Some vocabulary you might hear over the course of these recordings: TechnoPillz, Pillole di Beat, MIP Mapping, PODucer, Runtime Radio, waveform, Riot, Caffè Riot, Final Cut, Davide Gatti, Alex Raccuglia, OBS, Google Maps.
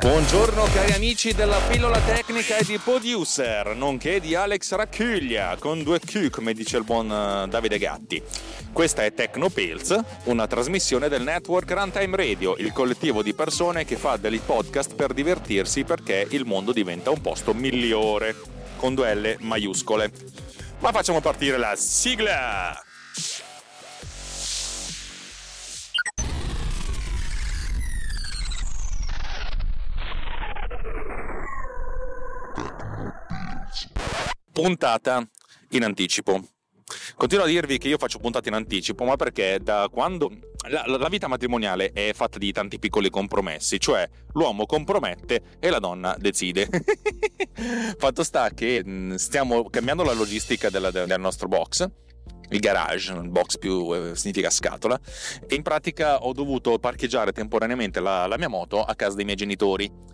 Buongiorno cari amici della pillola tecnica e di PODucer, nonché di Alex Raccuglia, con 2 Q come dice il buon Davide Gatti. Questa è TechnoPillz, una trasmissione del network Runtime Radio, il collettivo di persone che fa dei podcast per divertirsi perché il mondo diventa un posto migliore, con 2 L maiuscole. Ma facciamo partire la sigla! Puntata in anticipo. Continuo a dirvi che io faccio puntate in anticipo, ma perché da quando la vita matrimoniale è fatta di tanti piccoli compromessi, cioè l'uomo compromette e la donna decide. Fatto sta che stiamo cambiando la logistica del nostro box, il garage, il box più significa scatola, e in pratica ho dovuto parcheggiare temporaneamente la mia moto a casa dei miei genitori,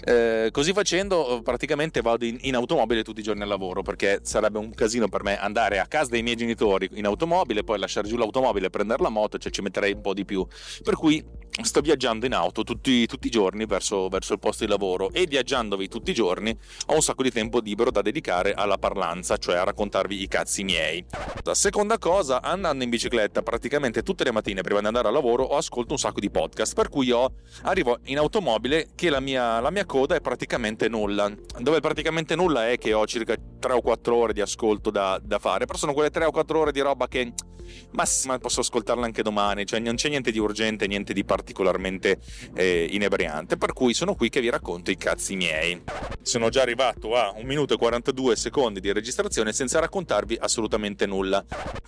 così facendo praticamente vado in automobile tutti i giorni al lavoro, perché sarebbe un casino per me andare a casa dei miei genitori in automobile, poi lasciare giù l'automobile e prendere la moto, cioè ci metterei un po' di più, per cui sto viaggiando in auto tutti i giorni verso il posto di lavoro, e viaggiandovi tutti i giorni ho un sacco di tempo libero da dedicare alla parlanza, cioè a raccontarvi i cazzi miei. La seconda cosa, andando in bicicletta praticamente tutte le mattine prima di andare al lavoro ho ascolto un sacco di podcast, per cui io arrivo in automobile che la mia coda è praticamente nulla, dove praticamente nulla è che ho circa 3 o 4 ore di ascolto da fare, però sono quelle 3 o 4 ore di roba che ma posso ascoltarla anche domani, cioè non c'è niente di urgente, niente di particolarmente inebriante, per cui sono qui che vi racconto i cazzi miei. Sono già arrivato a 1 minuto e 42 secondi di registrazione senza raccontarvi assolutamente nulla.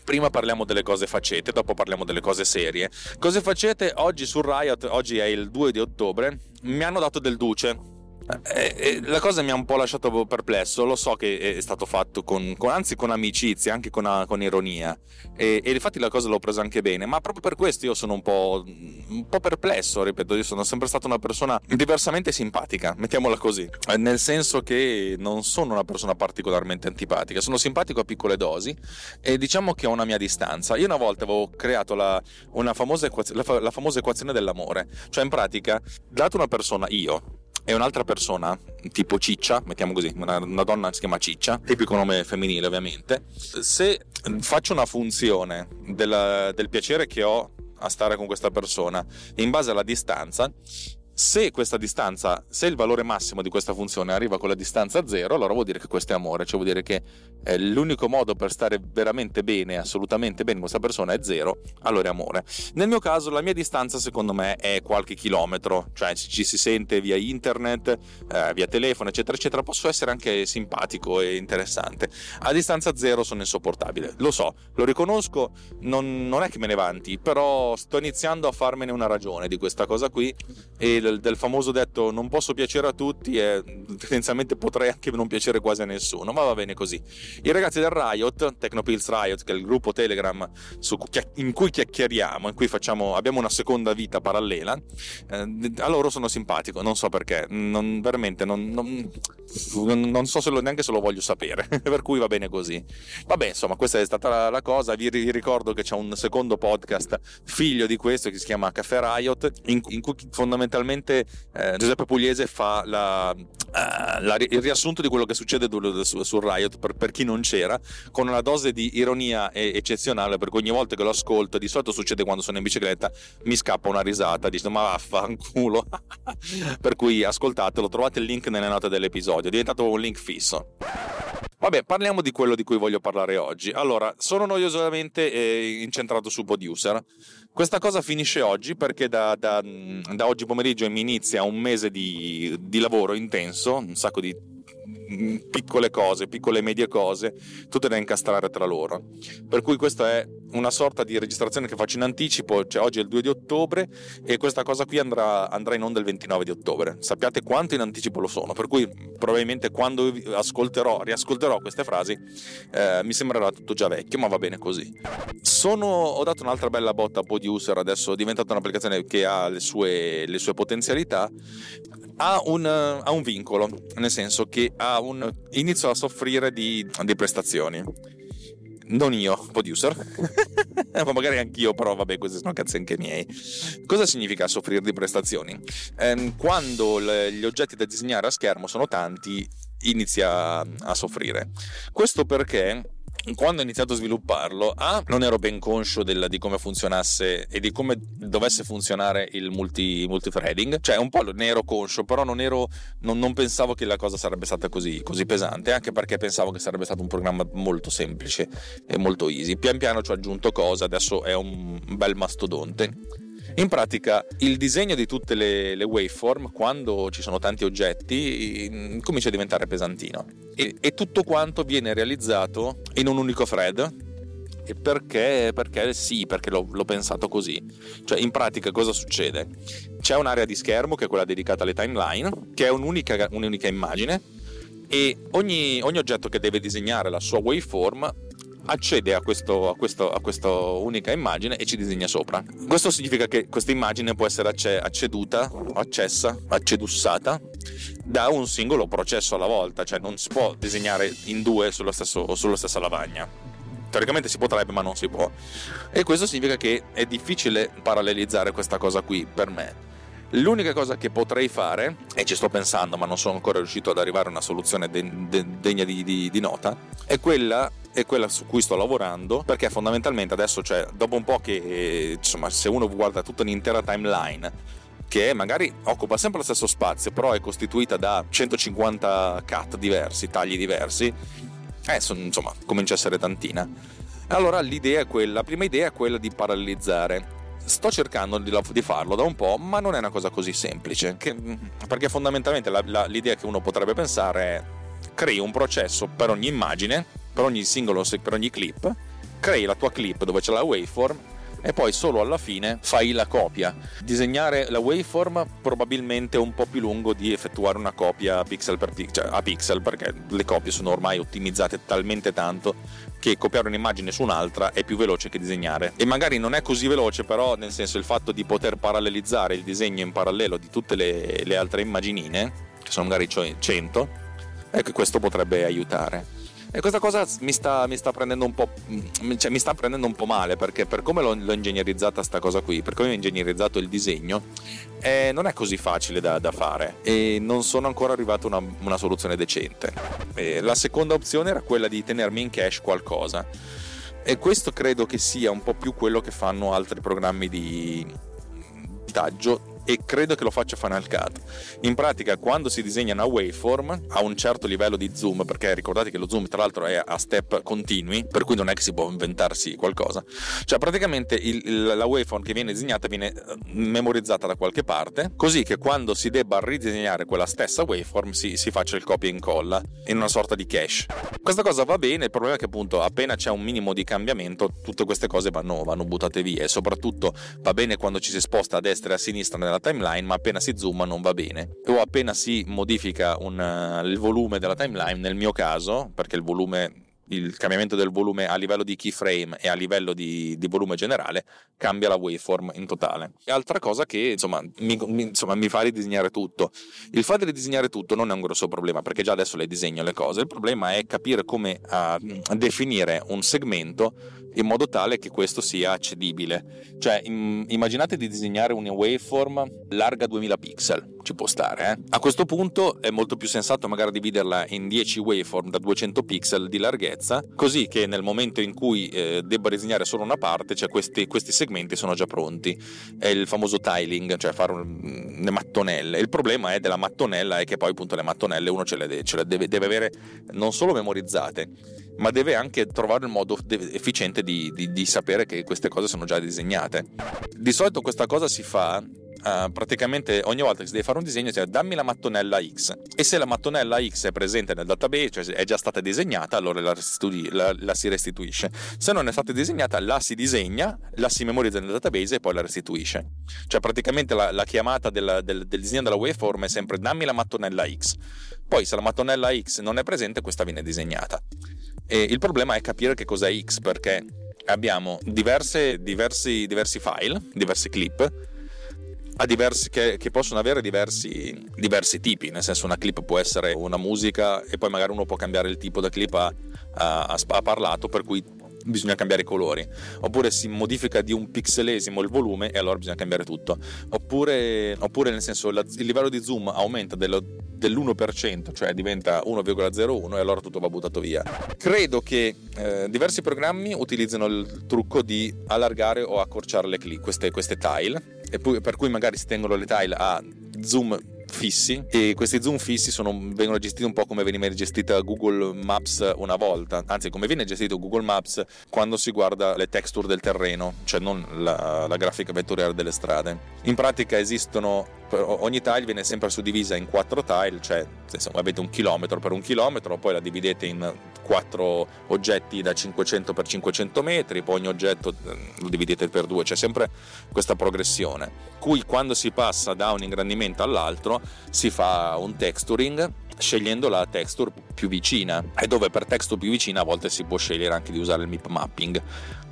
Prima parliamo delle cose facete, dopo parliamo delle cose serie. Cose facete oggi su Riot, oggi è il 2 di ottobre, mi hanno dato del duce. La cosa mi ha un po' lasciato perplesso, lo so che è stato fatto con amicizia, anche con ironia, e infatti la cosa l'ho presa anche bene, ma proprio per questo io sono un po' perplesso, ripeto, io sono sempre stata una persona diversamente simpatica, mettiamola così, nel senso che non sono una persona particolarmente antipatica, sono simpatico a piccole dosi e diciamo che ho una mia distanza. Io una volta avevo creato la famosa equazione dell'amore, cioè in pratica dato una persona io e un'altra persona, tipo Ciccia, mettiamo così, una donna si chiama Ciccia, tipico nome femminile ovviamente, se faccio una funzione del piacere che ho a stare con questa persona in base alla distanza, se il valore massimo di questa funzione arriva con la distanza 0, allora vuol dire che questo è amore, cioè vuol dire che l'unico modo per stare veramente bene, assolutamente bene con questa persona è 0, allora è amore. Nel mio caso la mia distanza secondo me è qualche chilometro, cioè ci si sente via internet, via telefono eccetera eccetera, posso essere anche simpatico e interessante. A distanza 0 sono insopportabile, lo so, lo riconosco, non è che me ne vanti, però sto iniziando a farmene una ragione di questa cosa qui, e del famoso detto non posso piacere a tutti e tendenzialmente potrei anche non piacere quasi a nessuno, ma va bene così. I ragazzi del Riot, TechnoPillz Riot, che è il gruppo Telegram in cui chiacchieriamo, in cui abbiamo una seconda vita parallela, a loro sono simpatico, non so perché, non so neanche se lo voglio sapere, per cui va bene così. Vabbè, insomma, questa è stata la cosa. Vi ricordo che c'è un secondo podcast figlio di questo che si chiama Caffè Riot, in cui fondamentalmente Giuseppe Pugliese fa il riassunto di quello che succede sul Riot per chi non c'era, con una dose di ironia eccezionale, perché ogni volta che lo ascolto, di solito succede quando sono in bicicletta, mi scappa una risata dicendo ma vaffanculo. Per cui ascoltatelo, trovate il link nelle note dell'episodio, è diventato un link fisso. Vabbè, parliamo di quello di cui voglio parlare oggi. Allora, sono noiosamente incentrato su PODucer. Questa cosa finisce oggi perché da oggi pomeriggio mi inizia un mese di lavoro intenso, un sacco di piccole cose, piccole e medie cose, tutte da incastrare tra loro. Per cui questo è una sorta di registrazione che faccio in anticipo, cioè oggi è il 2 di ottobre e questa cosa qui andrà in onda il 29 di ottobre. Sappiate quanto in anticipo lo sono, per cui probabilmente quando riascolterò queste frasi mi sembrerà tutto già vecchio, ma va bene così. Ho dato un'altra bella botta a PODucer, adesso è diventata un'applicazione che ha le sue potenzialità. Ha un vincolo, nel senso che inizio a soffrire di prestazioni. Non io, PODucer, ma magari anch'io, però vabbè, questi sono cazzi anche miei. Cosa significa soffrire di prestazioni? Quando gli oggetti da disegnare a schermo sono tanti, inizia a soffrire. Questo perché quando ho iniziato a svilupparlo non ero ben conscio di come funzionasse e di come dovesse funzionare il multithreading, cioè un po' ne ero conscio, però non pensavo che la cosa sarebbe stata così pesante, anche perché pensavo che sarebbe stato un programma molto semplice e molto easy. Pian piano ci ho aggiunto cose, adesso è un bel mastodonte. In pratica il disegno di tutte le waveform, quando ci sono tanti oggetti, comincia a diventare pesantino e tutto quanto viene realizzato in un unico thread. E perché sì, perché l'ho pensato così. Cioè in pratica cosa succede? C'è un'area di schermo che è quella dedicata alle timeline, che è un'unica immagine, e ogni oggetto che deve disegnare la sua waveform accede a questa unica immagine e ci disegna sopra. Questo significa che questa immagine può essere accedussata da un singolo processo alla volta, cioè non si può disegnare in due sulla stessa lavagna. Teoricamente si potrebbe, ma non si può. E questo significa che è difficile parallelizzare questa cosa qui per me. L'unica cosa che potrei fare, e ci sto pensando ma non sono ancora riuscito ad arrivare a una soluzione degna di nota, è quella su cui sto lavorando, perché fondamentalmente adesso, cioè, dopo un po' che, insomma, se uno guarda tutta un'intera timeline che magari occupa sempre lo stesso spazio, però è costituita da 150 cut diversi, tagli diversi, insomma comincia a essere tantina. Allora la prima idea è quella di parallelizzare. Sto cercando di farlo da un po', ma non è una cosa così semplice, perché fondamentalmente l'idea che uno potrebbe pensare è: crei un processo per ogni immagine, per ogni singolo, per ogni clip, crei la tua clip dove c'è la waveform e poi solo alla fine fai la copia. Disegnare la waveform probabilmente è un po' più lungo di effettuare una copia pixel per pixel, cioè a pixel, perché le copie sono ormai ottimizzate talmente tanto che copiare un'immagine su un'altra è più veloce che disegnare. E magari non è così veloce, però, nel senso, il fatto di poter parallelizzare il disegno in parallelo di tutte le altre immaginine, che sono magari 100, ecco, questo potrebbe aiutare. E questa cosa mi sta prendendo un po' male, perché per come l'ho ingegnerizzata sta cosa qui, per come ho ingegnerizzato il disegno, non è così facile da fare e non sono ancora arrivato a una soluzione decente. La seconda opzione era quella di tenermi in cache qualcosa, e questo credo che sia un po' più quello che fanno altri programmi di taggio, e credo che lo faccia Final Cut. In pratica, quando si disegna una waveform a un certo livello di zoom, perché ricordate che lo zoom tra l'altro è a step continui, per cui non è che si può inventarsi qualcosa, cioè praticamente la waveform che viene disegnata viene memorizzata da qualche parte, così che quando si debba ridisegnare quella stessa waveform si faccia il copia e incolla in una sorta di cache. Questa cosa va bene, il problema è che appunto appena c'è un minimo di cambiamento tutte queste cose vanno buttate via, e soprattutto va bene quando ci si sposta a destra e a sinistra nella timeline, ma appena si zooma non va bene, o appena si modifica il volume della timeline, nel mio caso, perché il cambiamento del volume a livello di keyframe e a livello di volume generale cambia la waveform in totale. E altra cosa che mi fa ridisegnare tutto. Il fatto di ridisegnare tutto non è un grosso problema, perché già adesso le disegno le cose. Il problema è capire come definire un segmento in modo tale che questo sia accedibile. Cioè immaginate di disegnare una waveform larga 2000 pixel, ci può stare, eh? A questo punto è molto più sensato magari dividerla in 10 waveform da 200 pixel di larghezza, così che nel momento in cui debba disegnare solo una parte, cioè questi segmenti sono già pronti. È il famoso tiling, cioè fare le mattonelle. Il problema è della mattonella è che poi appunto le mattonelle uno ce le deve avere non solo memorizzate, ma deve anche trovare il modo efficiente di sapere che queste cose sono già disegnate. Di solito questa cosa si fa praticamente ogni volta che si deve fare un disegno, cioè dammi la mattonella X, e se la mattonella X è presente nel database, cioè è già stata disegnata, allora la si restituisce. Se non è stata disegnata, la si disegna, la si memorizza nel database e poi la restituisce. Cioè praticamente la chiamata del disegno della waveform è sempre dammi la mattonella X, poi se la mattonella X non è presente, questa viene disegnata. E il problema è capire che cos'è X, perché abbiamo diversi file, diversi clip che possono avere diversi tipi, nel senso una clip può essere una musica e poi magari uno può cambiare il tipo da clip a parlato, per cui bisogna cambiare i colori, oppure si modifica di un pixelesimo il volume e allora bisogna cambiare tutto, oppure nel senso il livello di zoom aumenta dell'1%, cioè diventa 1,01 e allora tutto va buttato via. Credo che diversi programmi utilizzano il trucco di allargare o accorciare le clip, queste tile, e poi, per cui magari si tengono le tile a zoom fissi, e questi zoom fissi vengono gestiti un po' come veniva gestita Google Maps una volta, anzi come viene gestito Google Maps quando si guarda le texture del terreno, cioè non la grafica vettoriale delle strade. In pratica esistono, ogni tile viene sempre suddivisa in 4 tile, cioè se avete 1 chilometro per 1 chilometro, poi la dividete in 4 oggetti da 500 per 500 metri, poi ogni oggetto lo dividete per 2, c'è sempre questa progressione, cui quando si passa da un ingrandimento all'altro si fa un texturing scegliendo la texture più vicina, e dove per texture più vicina a volte si può scegliere anche di usare il MIP Mapping,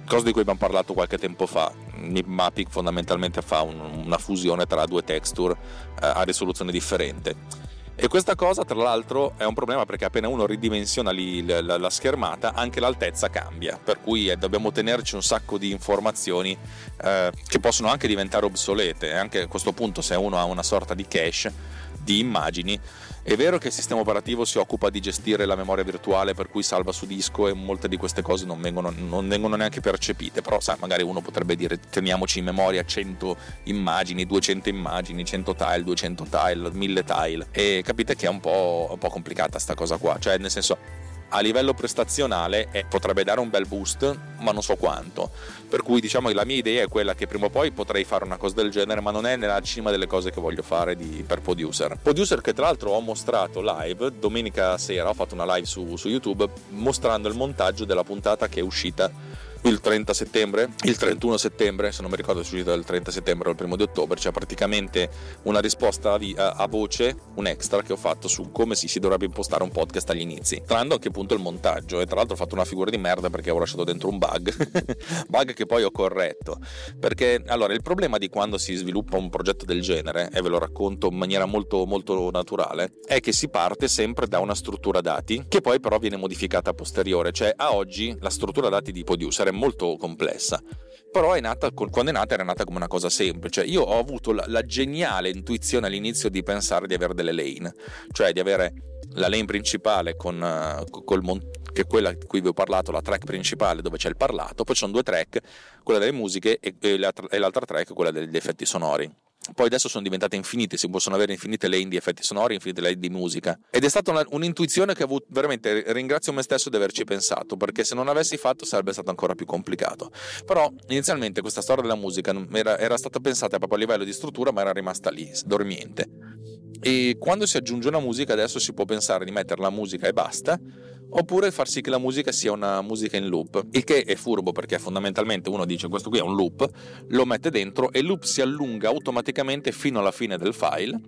cosa di cui abbiamo parlato qualche tempo fa. Il MIP Mapping fondamentalmente fa una fusione tra 2 texture a risoluzione differente, e questa cosa tra l'altro è un problema perché appena uno ridimensiona la schermata anche l'altezza cambia, per cui dobbiamo tenerci un sacco di informazioni che possono anche diventare obsolete, e anche a questo punto se uno ha una sorta di cache di immagini. È vero che il sistema operativo si occupa di gestire la memoria virtuale, per cui salva su disco e molte di queste cose non vengono neanche percepite, però sai, magari uno potrebbe dire teniamoci in memoria 100 immagini, 200 immagini, 100 tile, 200 tile, 1000 tile, e capite che è un po' complicata sta cosa qua, cioè nel senso a livello prestazionale potrebbe dare un bel boost ma non so quanto, per cui diciamo che la mia idea è quella che prima o poi potrei fare una cosa del genere, ma non è nella cima delle cose che voglio fare per PODucer, che tra l'altro ho mostrato live domenica sera, ho fatto una live su YouTube mostrando il montaggio della puntata che è uscita il 30 settembre, il 31 settembre se non mi ricordo, è uscita il 30 settembre o il 1 di ottobre, cioè praticamente una risposta a voce, un extra che ho fatto su come si dovrebbe impostare un podcast agli inizi, tranne a che punto il montaggio, e tra l'altro ho fatto una figura di merda perché avevo lasciato dentro un bug che poi ho corretto, perché allora il problema di quando si sviluppa un progetto del genere, e ve lo racconto in maniera molto molto naturale, è che si parte sempre da una struttura dati che poi però viene modificata a posteriore, cioè a oggi la struttura dati di PODucer è molto complessa, però era nata come una cosa semplice. Io ho avuto la geniale intuizione all'inizio di pensare di avere delle lane, cioè di avere la lane principale che è quella di cui vi ho parlato, la track principale dove c'è il parlato, poi ci sono 2 track, quella delle musiche e l'altra track quella degli effetti sonori. Poi adesso sono diventate infinite, si possono avere infinite lane di effetti sonori, infinite lane di musica, ed è stata un'intuizione che ho avuto, veramente ringrazio me stesso di averci pensato, perché se non avessi fatto sarebbe stato ancora più complicato. Però inizialmente questa storia della musica era stata pensata proprio a livello di struttura, ma era rimasta lì dormiente, e quando si aggiunge una musica adesso si può pensare di mettere la musica e basta, oppure far sì che la musica sia una musica in loop, il che è furbo perché fondamentalmente uno dice questo qui è un loop, lo mette dentro e il loop si allunga automaticamente fino alla fine del file,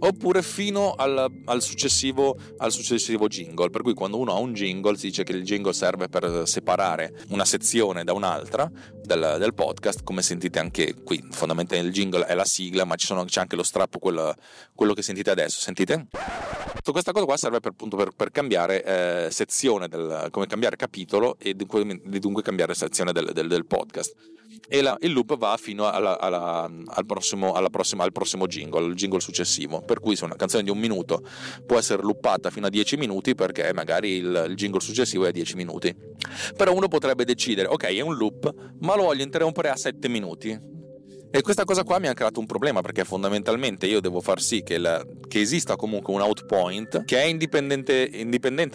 oppure fino al successivo jingle, per cui quando uno ha un jingle si dice che il jingle serve per separare una sezione da un'altra del podcast, come sentite anche qui, fondamentalmente il jingle è la sigla, ma c'è anche lo strappo, quello che sentite adesso, sentite? Questa cosa qua serve per cambiare sezione, come cambiare capitolo e dunque cambiare sezione del podcast, e il loop va fino al prossimo jingle, il jingle successivo, per cui se una canzone di 1 minuto può essere loopata fino a 10 minuti, perché magari il jingle successivo è a 10 minuti, però uno potrebbe decidere ok è un loop ma lo voglio interrompere a 7 minuti, E questa cosa qua mi ha creato un problema, perché fondamentalmente io devo far sì che esista comunque un outpoint che è indipendente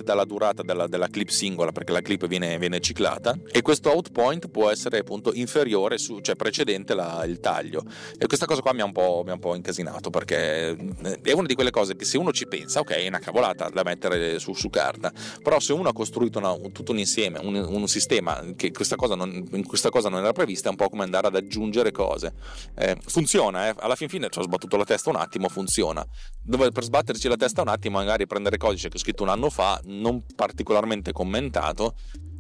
dalla durata della clip singola, perché la clip viene ciclata, e questo outpoint può essere appunto inferiore, cioè precedente il taglio. E questa cosa qua mi ha un po' incasinato, perché è una di quelle cose che se uno ci pensa, ok, è una cavolata da mettere su carta, però se uno ha costruito tutto un insieme, un sistema che questa cosa non era prevista, è un po' come andare ad aggiungere cose. Funziona, alla fin fine ci ho sbattuto la testa un attimo, funziona. Dove per sbatterci la testa un attimo magari prendere codice che ho scritto un anno fa, non particolarmente commentato,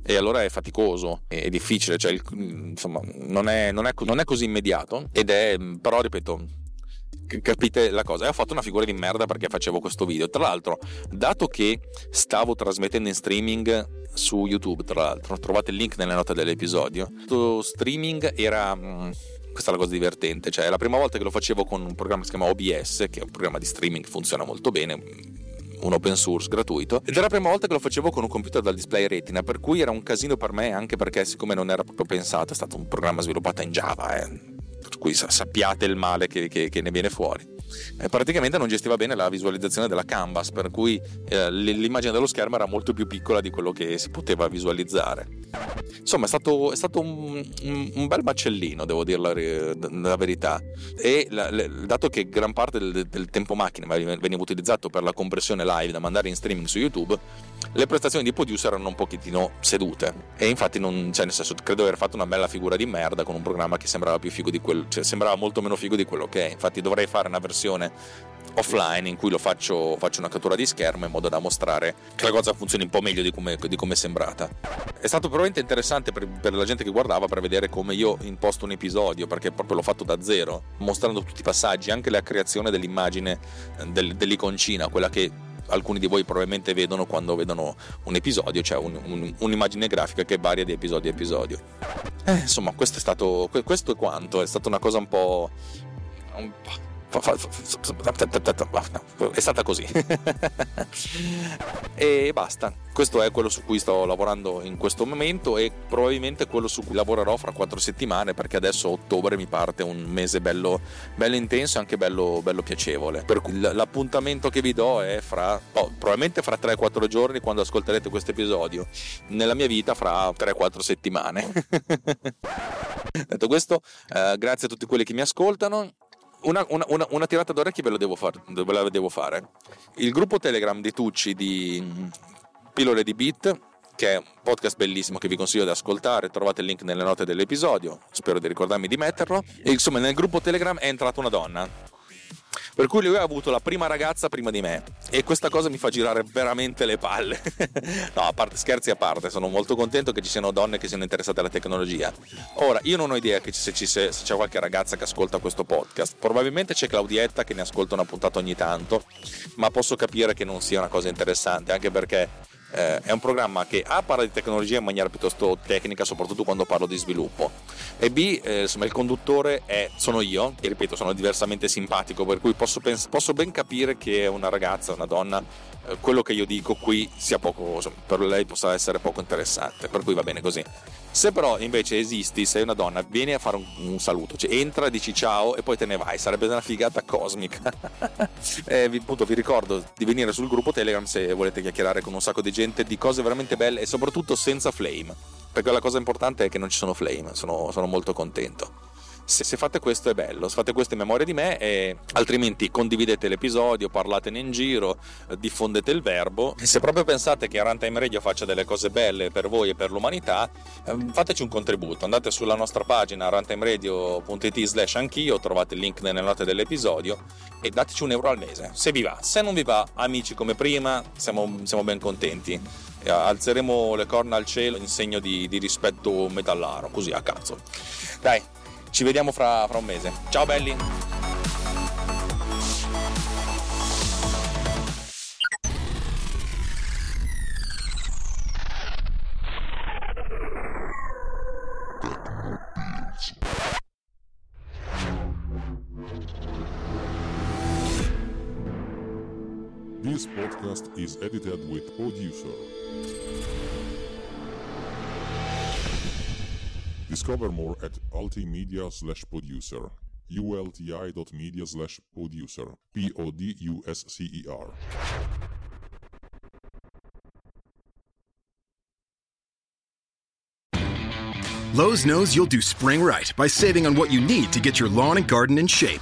e allora è faticoso, è difficile, cioè insomma non è così immediato, ed è, però ripeto, capite la cosa. E ho fatto una figura di merda perché facevo questo video, tra l'altro, dato che stavo trasmettendo in streaming su YouTube, tra l'altro trovate il link nelle note dell'episodio. Questo streaming era, questa è la cosa divertente, cioè è la prima volta che lo facevo con un programma che si chiama OBS, che è un programma di streaming che funziona molto bene, un open source gratuito, ed era la prima volta che lo facevo con un computer dal display retina, per cui era un casino per me, anche perché siccome non era proprio pensato, è stato un programma sviluppato in Java, per cui sappiate il male che ne viene fuori. Praticamente non gestiva bene la visualizzazione della canvas, per cui l'immagine dello schermo era molto più piccola di quello che si poteva visualizzare. Insomma è stato un bel macellino, devo dire la verità, e dato che gran parte del tempo macchina veniva utilizzato per la compressione live da mandare in streaming su YouTube, le prestazioni di PODucer erano un pochettino sedute, e infatti non, cioè nel senso, credo di aver fatto una bella figura di merda con un programma che sembrava più figo di quello, cioè sembrava molto meno figo di quello che è. Infatti dovrei fare una versione offline in cui lo faccio una cattura di schermo in modo da mostrare che la cosa funzioni un po' meglio di come è sembrata. È stato probabilmente interessante per la gente che guardava, per vedere come io imposto un episodio, perché proprio l'ho fatto da zero, mostrando tutti i passaggi, anche la creazione dell'immagine dell'iconcina, quella che alcuni di voi probabilmente vedono quando vedono un episodio, cioè un'immagine grafica che varia di episodio a episodio. Insomma, questo è quanto. È stata una cosa un po' è stata così e basta. Questo è quello su cui sto lavorando in questo momento, e probabilmente quello su cui lavorerò fra 4 settimane, perché adesso ottobre mi parte un mese bello intenso e anche bello piacevole, per cui l'appuntamento che vi do è probabilmente fra 3-4 giorni, quando ascolterete questo episodio, nella mia vita fra 3-4 settimane detto questo, grazie a tutti quelli che mi ascoltano. Una tirata d'orecchie ve la devo fare. Il gruppo Telegram di Tucci di Pillole di Beat, che è un podcast bellissimo che vi consiglio di ascoltare, trovate il link nelle note dell'episodio, spero di ricordarmi di metterlo. E insomma, nel gruppo Telegram è entrata una donna, per cui lui ha avuto la prima ragazza prima di me, e questa cosa mi fa girare veramente le palle no, a parte, scherzi a parte, sono molto contento che ci siano donne che siano interessate alla tecnologia. Ora, io non ho idea che se c'è qualche ragazza che ascolta questo podcast, probabilmente c'è Claudietta che ne ascolta una puntata ogni tanto, ma posso capire che non sia una cosa interessante, anche perché è un programma che A, parla di tecnologia in maniera piuttosto tecnica, soprattutto quando parlo di sviluppo, e B, insomma il conduttore sono io, e ripeto, sono diversamente simpatico, per cui posso ben capire che una ragazza, una donna, quello che io dico qui sia poco, insomma, per lei possa essere poco interessante, per cui va bene così. Se però invece esisti, sei una donna, vieni a fare un saluto, cioè entra, dici ciao e poi te ne vai, sarebbe una figata cosmica appunto vi ricordo di venire sul gruppo Telegram se volete chiacchierare con un sacco di gente di cose veramente belle, e soprattutto senza flame, perché la cosa importante è che non ci sono flame. Sono molto contento se fate questo, è bello, se fate questo in memoria di me, e altrimenti condividete l'episodio, parlatene in giro, diffondete il verbo. E se proprio pensate che Runtime Radio faccia delle cose belle per voi e per l'umanità, fateci un contributo, andate sulla nostra pagina runtimeradio.it/anch'io, trovate il link nelle note dell'episodio, e dateci €1 al mese se vi va. Se non vi va, amici come prima, siamo ben contenti, alzeremo le corna al cielo in segno di rispetto metallaro, così a cazzo. Dai, ci vediamo fra un mese. Ciao belli. This podcast is edited with PODucer. Discover more at altimedia/producer. ulti.media/poducer PODucer. Lowe's knows you'll do spring right by saving on what you need to get your lawn and garden in shape.